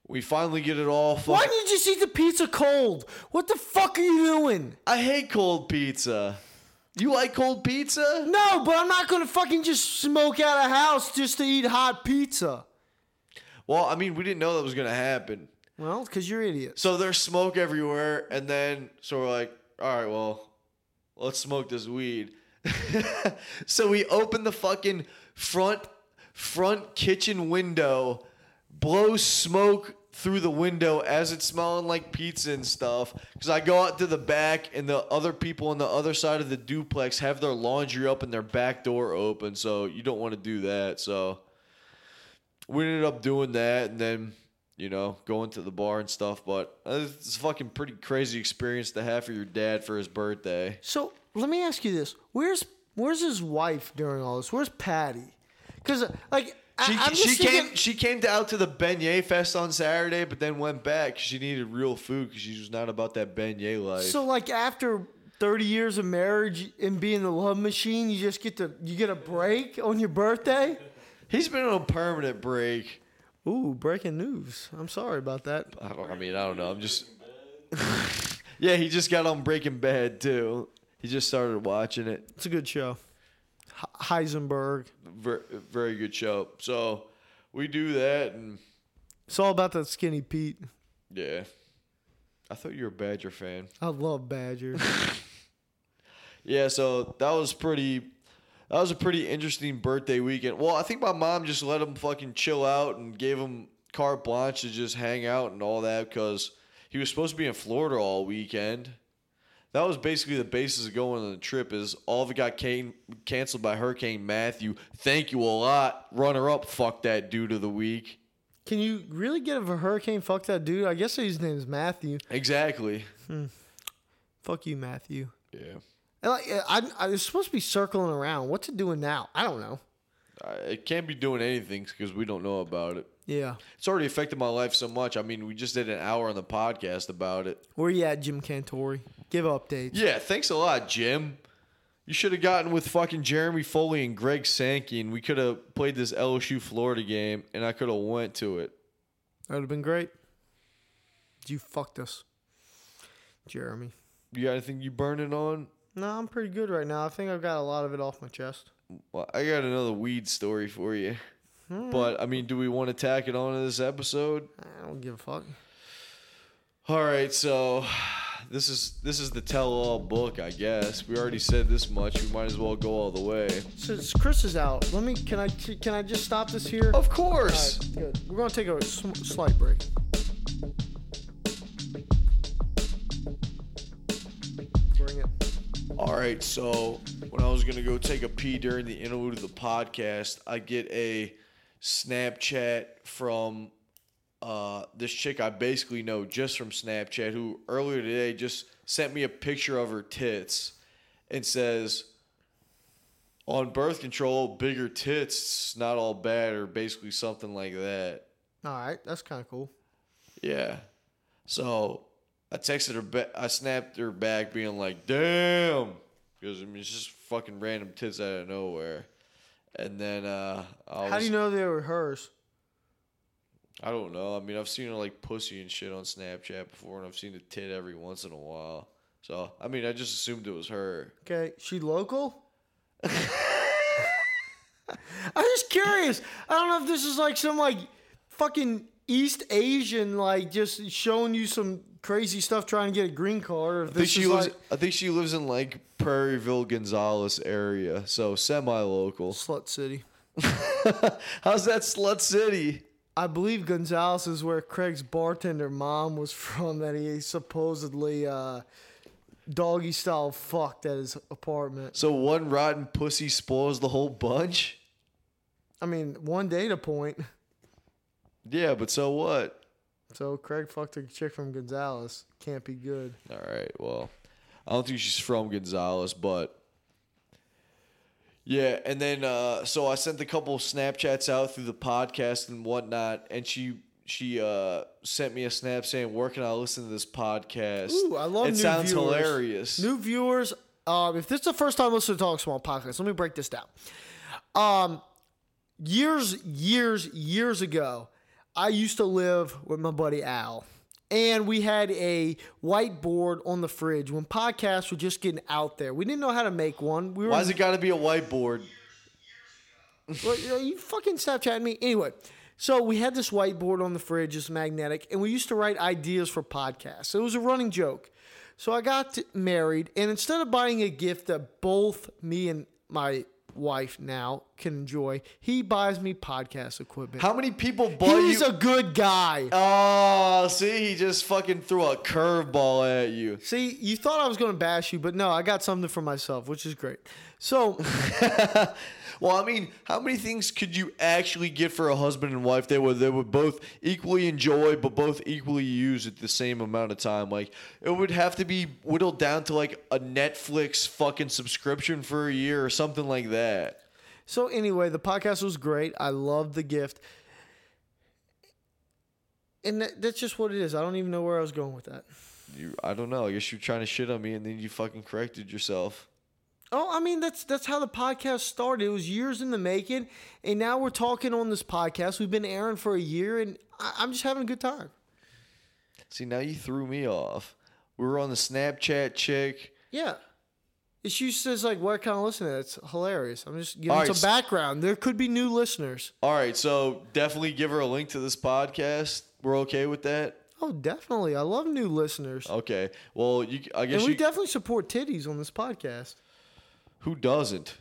We finally get it all. Why did you just eat the pizza cold? What the fuck are you doing? I hate cold pizza. You like cold pizza? No, but I'm not going to fucking just smoke out a house just to eat hot pizza. Well, I mean, we didn't know that was going to happen. Well, because you're idiots. So there's smoke everywhere, and then, so we're like, all right, well, let's smoke this weed. So we open the fucking front kitchen window, blow smoke through the window as it's smelling like pizza and stuff. Because I go out to the back, and the other people on the other side of the duplex have their laundry up and their back door open. So you don't want to do that. So we ended up doing that, and then going to the bar and stuff, but it's a fucking pretty crazy experience to have for your dad for his birthday. So let me ask you this: where's his wife during all this? Where's Patty? Because she came out to the beignet fest on Saturday, but then went back because she needed real food because she was not about that beignet life. So after 30 years of marriage and being the love machine, you just get a break on your birthday. He's been on a permanent break. Ooh, breaking news. I'm sorry about that. I don't know. I'm just... Yeah, he just got on Breaking Bad, too. He just started watching it. It's a good show. Heisenberg. Very good show. So, we do that, and... It's all about that skinny Pete. Yeah. I thought you were a Badger fan. I love Badgers. Yeah, so that was pretty... That was a pretty interesting birthday weekend. Well, I think my mom just let him fucking chill out and gave him carte blanche to just hang out and all that because he was supposed to be in Florida all weekend. That was basically the basis of going on the trip is all of it got canceled by Hurricane Matthew. Thank you a lot. Runner-up, fuck that dude of the week. Can you really get a hurricane fuck that dude? I guess his name is Matthew. Exactly. Fuck you, Matthew. Yeah. And like, it's supposed to be circling around. What's it doing now? I don't know. It can't be doing anything because we don't know about it. Yeah. It's already affected my life so much. I mean, we just did an hour on the podcast about it. Where you at, Jim Cantori? Give updates. Yeah, thanks a lot, Jim. You should have gotten with fucking Jeremy Foley and Greg Sankey, and we could have played this LSU Florida game, and I could have went to it. That would have been great. You fucked us, Jeremy. You got anything you burning on? No, I'm pretty good right now. I think I've got a lot of it off my chest. Well, I got another weed story for you. Right. But, I mean, do we want to tack it on to this episode? I don't give a fuck. All right, so... This is the tell-all book, I guess. We already said this much. We might as well go all the way. Since Chris is out, can I just stop this here? Of course. All right, good. We're gonna take a slight break. Bring it. All right. So when I was gonna go take a pee during the interlude of the podcast, I get a Snapchat from. This chick I basically know just from Snapchat, who earlier today just sent me a picture of her tits and says, on birth control, bigger tits, not all bad, or basically something like that. All right. That's kind of cool. Yeah. So I texted her, I snapped her back being like, damn. Because, I mean, it's just fucking random tits out of nowhere. And then how do you know they were hers? I don't know. I mean, I've seen her like pussy and shit on Snapchat before, and I've seen a tit every once in a while. So, I mean, I just assumed it was her. Okay. She local? I'm just curious. I don't know if this is like some like fucking East Asian, like just showing you some crazy stuff trying to get a green card. Or if I think she lives in like Prairieville, Gonzales area. So, semi-local. Slut City. How's that Slut City? I believe Gonzales is where Craig's bartender mom was from, that he supposedly doggy-style fucked at his apartment. So one rotten pussy spoils the whole bunch? I mean, one data point. Yeah, but so what? So Craig fucked a chick from Gonzales. Can't be good. All right, well, I don't think she's from Gonzales, but... Yeah, and then so I sent a couple Snapchats out through the podcast and whatnot, and she sent me a snap saying, "Where can I listen to this podcast?" Ooh, I love it. New sounds viewers. Hilarious. New viewers, if this is the first time listening to Talk Small podcast, let me break this down. Years ago, I used to live with my buddy Al, and we had a whiteboard on the fridge when podcasts were just getting out there. We didn't know how to make one. Why has it got to be a whiteboard? Well, you fucking Snapchat me. Anyway, so we had this whiteboard on the fridge. It's magnetic. And we used to write ideas for podcasts. It was a running joke. So I got married. And instead of buying a gift that both me and my wife now can enjoy, he buys me podcast equipment. How many people bought you? He's a good guy. Oh, see, he just fucking threw a curveball at you. See, you thought I was going to bash you, but no, I got something for myself, which is great. So, well, I mean, how many things could you actually get for a husband and wife they would both equally enjoy, but both equally use at the same amount of time? Like, it would have to be whittled down to like a Netflix fucking subscription for a year or something like that. So anyway, the podcast was great. I loved the gift. And that's just what it is. I don't even know where I was going with that. I don't know. I guess you're trying to shit on me, and then you fucking corrected yourself. Oh, I mean, that's how the podcast started. It was years in the making, and now we're talking on this podcast. We've been airing for a year, and I'm just having a good time. See, now you threw me off. We were on the Snapchat chick. Yeah. She says, like, where can I listen to that? It's hilarious. I'm just giving some background. There could be new listeners. All right, so definitely give her a link to this podcast. We're okay with that? Oh, definitely. I love new listeners. Okay. Well, I guess we definitely support titties on this podcast. Who doesn't?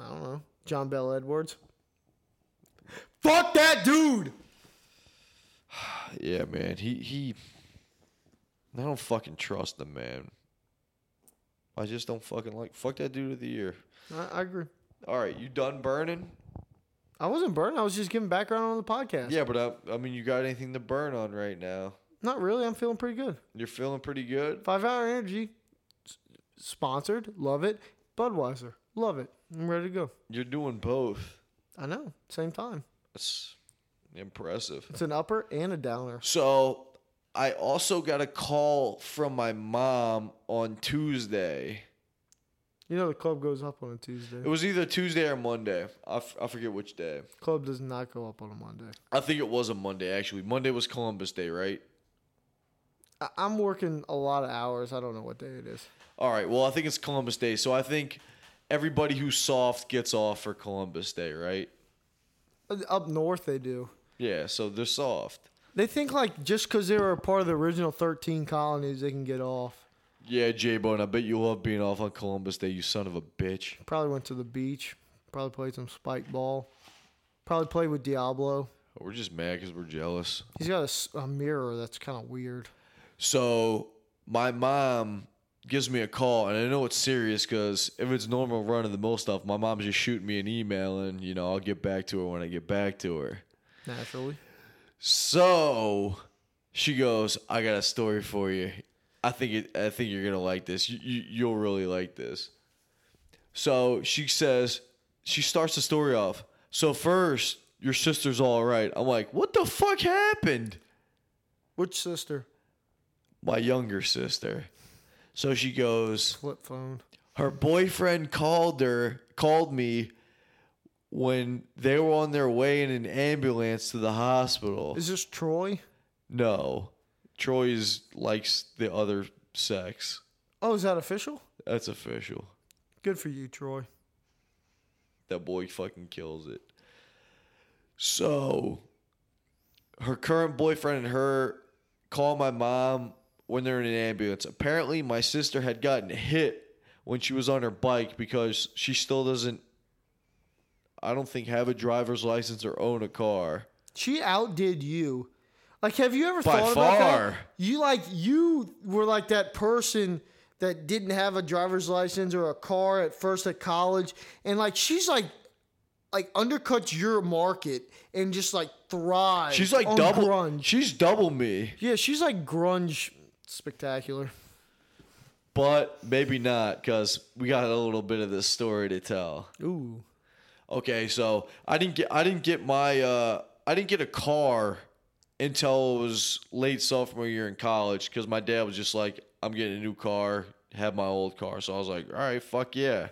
I don't know. John Bel Edwards. Fuck that dude! Yeah, man. He. I don't fucking trust the man. I just don't fucking like... Fuck that dude of the year. I agree. All right, you done burning? I wasn't burning. I was just giving background on the podcast. Yeah, but I mean, you got anything to burn on right now? Not really. I'm feeling pretty good. You're feeling pretty good? 5 Hour Energy. Sponsored. Love it. Budweiser. Love it. I'm ready to go. You're doing both. I know. Same time. That's impressive. It's an upper and a downer. So I also got a call from my mom on Tuesday. You know the club goes up on a Tuesday. It was either Tuesday or Monday. I forget which day. Club does not go up on a Monday. I think it was a Monday, actually. Monday was Columbus Day, right? I'm working a lot of hours. I don't know what day it is. All right. Well, I think it's Columbus Day. So I think everybody who's soft gets off for Columbus Day, right? Up north they do. Yeah, so they're soft. They think like just because they were a part of the original 13 colonies, they can get off. Yeah, J-Bone, I bet you love being off on Columbus Day, you son of a bitch. Probably went to the beach. Probably played some spike ball. Probably played with Diablo. Oh, we're just mad because we're jealous. He's got a mirror that's kind of weird. So my mom gives me a call, and I know it's serious because if it's normal run-of-the-mill stuff, my mom's just shooting me an email, and, you know, I'll get back to her when I get back to her. Naturally. So she goes, I got a story for you. I think you're gonna like this. You'll really like this. So she says, she starts the story off. So first, your sister's all right. I'm like, what the fuck happened? Which sister? My younger sister. So she goes, flip phone. Her boyfriend called me when they were on their way in an ambulance to the hospital. Is this Troy? No. Troy's likes the other sex. Oh, is that official? That's official. Good for you, Troy. That boy fucking kills it. So, her current boyfriend and her call my mom when they're in an ambulance. Apparently, my sister had gotten hit when she was on her bike because she still doesn't, I don't think, have a driver's license or own a car. She outdid you. Like, have you ever thought about that? You were like that person that didn't have a driver's license or a car at first at college, and like she's like undercuts your market and just like thrives. She's like on double grunge. She's double me. Yeah, she's like grunge spectacular. But maybe not, because we got a little bit of this story to tell. Ooh. Okay, so I didn't get a car until it was late sophomore year in college, because my dad was just like, I'm getting a new car, have my old car. So I was like, all right, fuck yeah.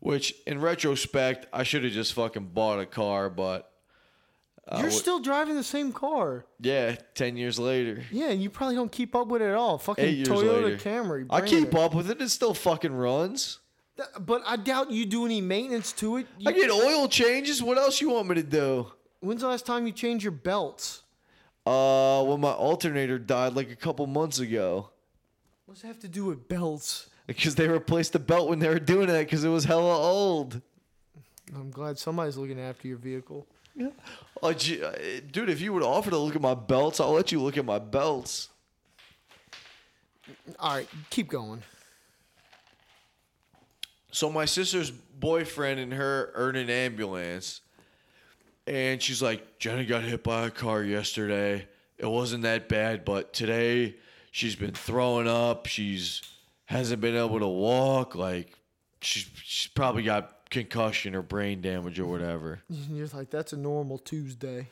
Which, in retrospect, I should have just fucking bought a car, but... You're still driving the same car. Yeah, 10 years later. Yeah, and you probably don't keep up with it at all. Fucking Toyota later. Camry. I keep up with it. It still fucking runs. But I doubt you do any maintenance to it. I get oil changes. What else you want me to do? When's the last time you changed your belts? When my alternator died like a couple months ago. What's it have to do with belts? Because they replaced the belt when they were doing that because it was hella old. I'm glad somebody's looking after your vehicle. Yeah. Oh, dude, if you would offer to look at my belts, I'll let you look at my belts. All right, keep going. So my sister's boyfriend and her are in an ambulance. And she's like, Jenna got hit by a car yesterday. It wasn't that bad, but today she's been throwing up. She's hasn't been able to walk. Like, she's probably got concussion or brain damage or whatever. You're like, that's a normal Tuesday.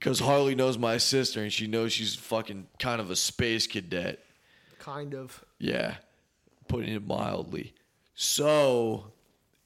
Because Harley knows my sister, and she knows she's fucking kind of a space cadet. Kind of. Yeah, putting it mildly. So...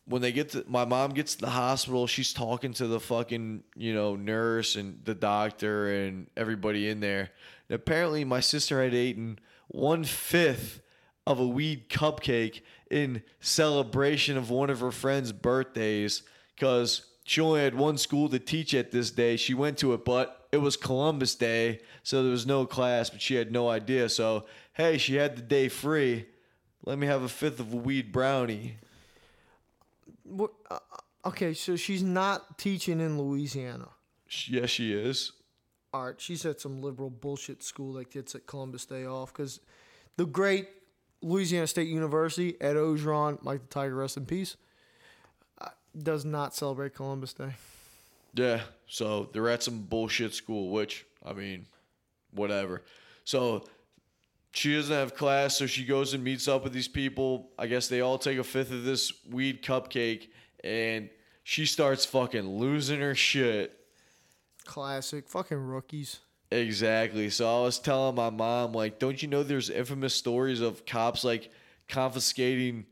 when they get to, my mom gets to the hospital, she's talking to the fucking, you know, nurse and the doctor and everybody in there. And apparently my sister had eaten 1/5 of a weed cupcake in celebration of one of her friend's birthdays, because she only had one school to teach at this day. She went to it, but it was Columbus Day, so there was no class, but she had no idea. So, hey, she had the day free. Let me have a fifth of a weed brownie. Okay, so she's not teaching in Louisiana. Yes, she is. All right, she's at some liberal bullshit school that gets at Columbus Day off, because the great Louisiana State University at Ogeron, Mike the Tiger, rest in peace, does not celebrate Columbus Day. Yeah, so they're at some bullshit school, which, I mean, whatever. So she doesn't have class, so she goes and meets up with these people. I guess they all take a fifth of this weed cupcake, and she starts fucking losing her shit. Classic. Fucking rookies. Exactly. So I was telling my mom, like, don't you know there's infamous stories of cops, like, confiscating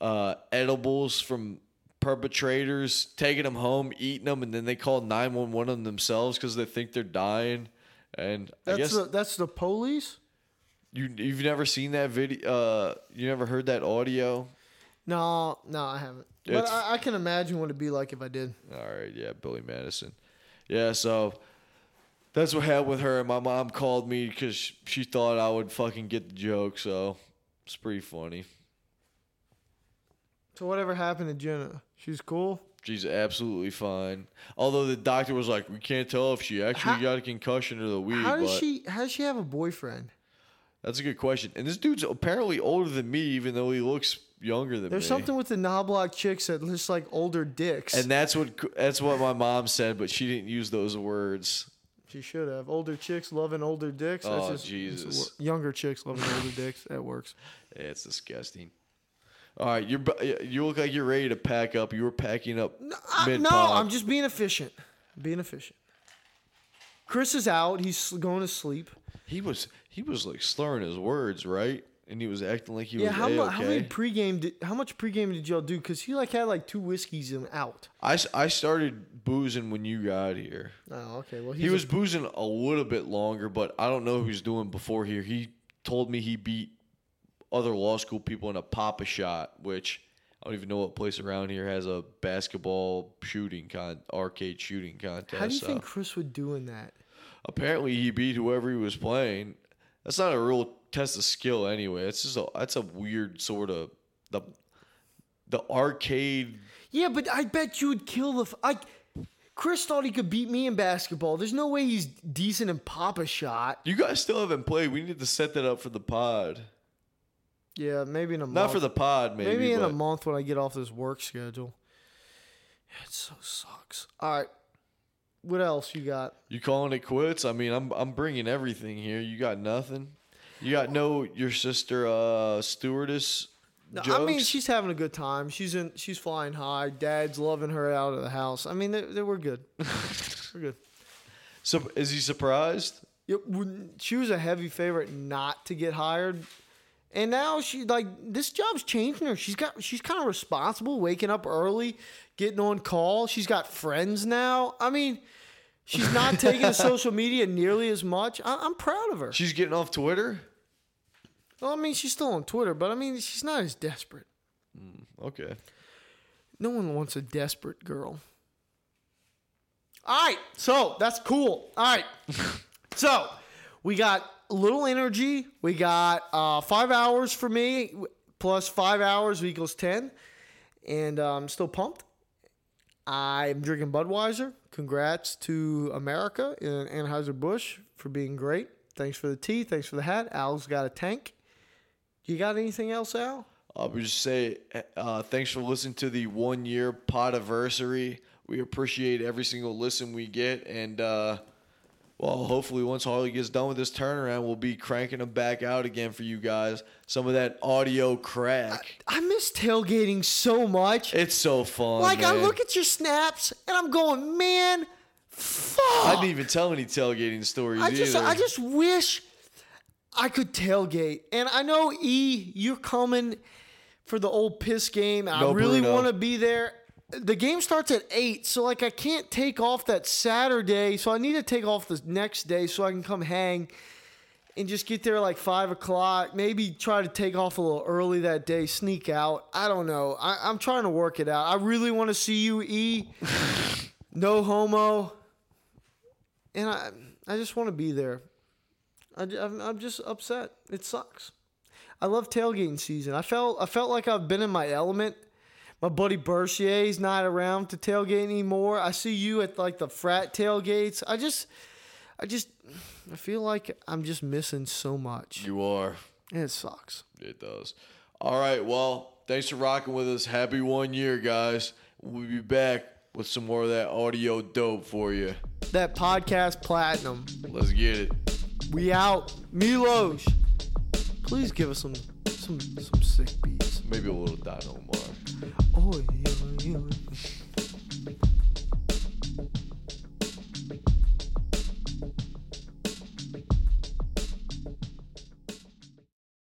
edibles from perpetrators, taking them home, eating them, and then they call 911 on themselves because they think they're dying. And that's, I guess, that's the police. You've never seen that video? You never heard that audio? No, I haven't. But I can imagine what it'd be like if I did. All right, yeah, Billy Madison. Yeah, so that's what happened with her. And my mom called me because she thought I would fucking get the joke. So it's pretty funny. So whatever happened to Jenna? She's cool? She's absolutely fine. Although the doctor was like, we can't tell if she actually got a concussion or the weed. How does she have a boyfriend? That's a good question. And this dude's apparently older than me, even though he looks younger than me. There's something with the knoblock chicks that looks like older dicks. And that's what my mom said, but she didn't use those words. She should have. Older chicks loving older dicks. Oh, that's just, Jesus. Younger chicks loving older dicks. That works. Yeah, it's disgusting. All right, you look like you're ready to pack up. You were packing up mid-pod. No, I'm just being efficient. Chris is out. He's going to sleep. He was like slurring his words, right? And he was acting like he was A-okay. Yeah, how much pregame did y'all do? Because he had two whiskeys and out. I started boozing when you got here. Oh, okay. Well, he was boozing a little bit longer, but I don't know who he's doing before here. He told me he beat other law school people in a Papa Shot, which I don't even know what place around here has a basketball arcade shooting contest. How do you think Chris would do in that? Apparently, he beat whoever he was playing. That's not a real test of skill, anyway. It's just that's a weird sort of the arcade. Yeah, but I bet you would kill Chris thought he could beat me in basketball. There's no way he's decent in Papa Shot. You guys still haven't played. We need to set that up for the pod. Yeah, maybe in a month. Not for the pod, maybe. Maybe in a month when I get off this work schedule. It so sucks. All right. What else you got? You calling it quits? I mean, I'm bringing everything here. You got nothing? You got your sister stewardess jokes? No, I mean, she's having a good time. She's flying high. Dad's loving her out of the house. I mean, we're good. We're good. So, is he surprised? She was a heavy favorite not to get hired. And now she this job's changing her. She's kind of responsible, waking up early, getting on call. She's got friends now. I mean, she's not taking to social media nearly as much. I'm proud of her. She's getting off Twitter? Well, I mean, she's still on Twitter, but I mean, she's not as desperate. Okay. No one wants a desperate girl. All right, so that's cool. All right, so we got little energy. We got 5 hours for me, plus 5 hours equals 10, and I'm still pumped. I'm drinking Budweiser. Congrats to America and Anheuser-Busch for being great. Thanks for the tea. Thanks for the hat. Al's got a tank. You got anything else, Al? I would just say thanks for listening to the one-year pod-iversary. We appreciate every single listen we get, and well, hopefully once Harley gets done with this turnaround, we'll be cranking them back out again for you guys. Some of that audio crack. I miss tailgating so much. It's so fun, man. I look at your snaps, and I'm going, man, fuck. I didn't even tell any tailgating stories either. I just wish I could tailgate. And I know, you're coming for the old piss game. I really want to be there. The game starts at 8, so I can't take off that Saturday, so I need to take off the next day so I can come hang and just get there 5 o'clock, maybe try to take off a little early that day, sneak out. I don't know. I'm trying to work it out. I really want to see you, E. No homo. And I just want to be there. I'm just upset. It sucks. I love tailgating season. I felt like I've been in my element. My buddy Bercier is not around to tailgate anymore. I see you at the frat tailgates. I feel like I'm just missing so much. You are. And it sucks. It does. All right. Well, thanks for rocking with us. Happy 1 year, guys. We'll be back with some more of that audio dope for you. That podcast platinum. Let's get it. We out. Milos, please give us some sick beats. Maybe a little Don Omar. Oh, yeah.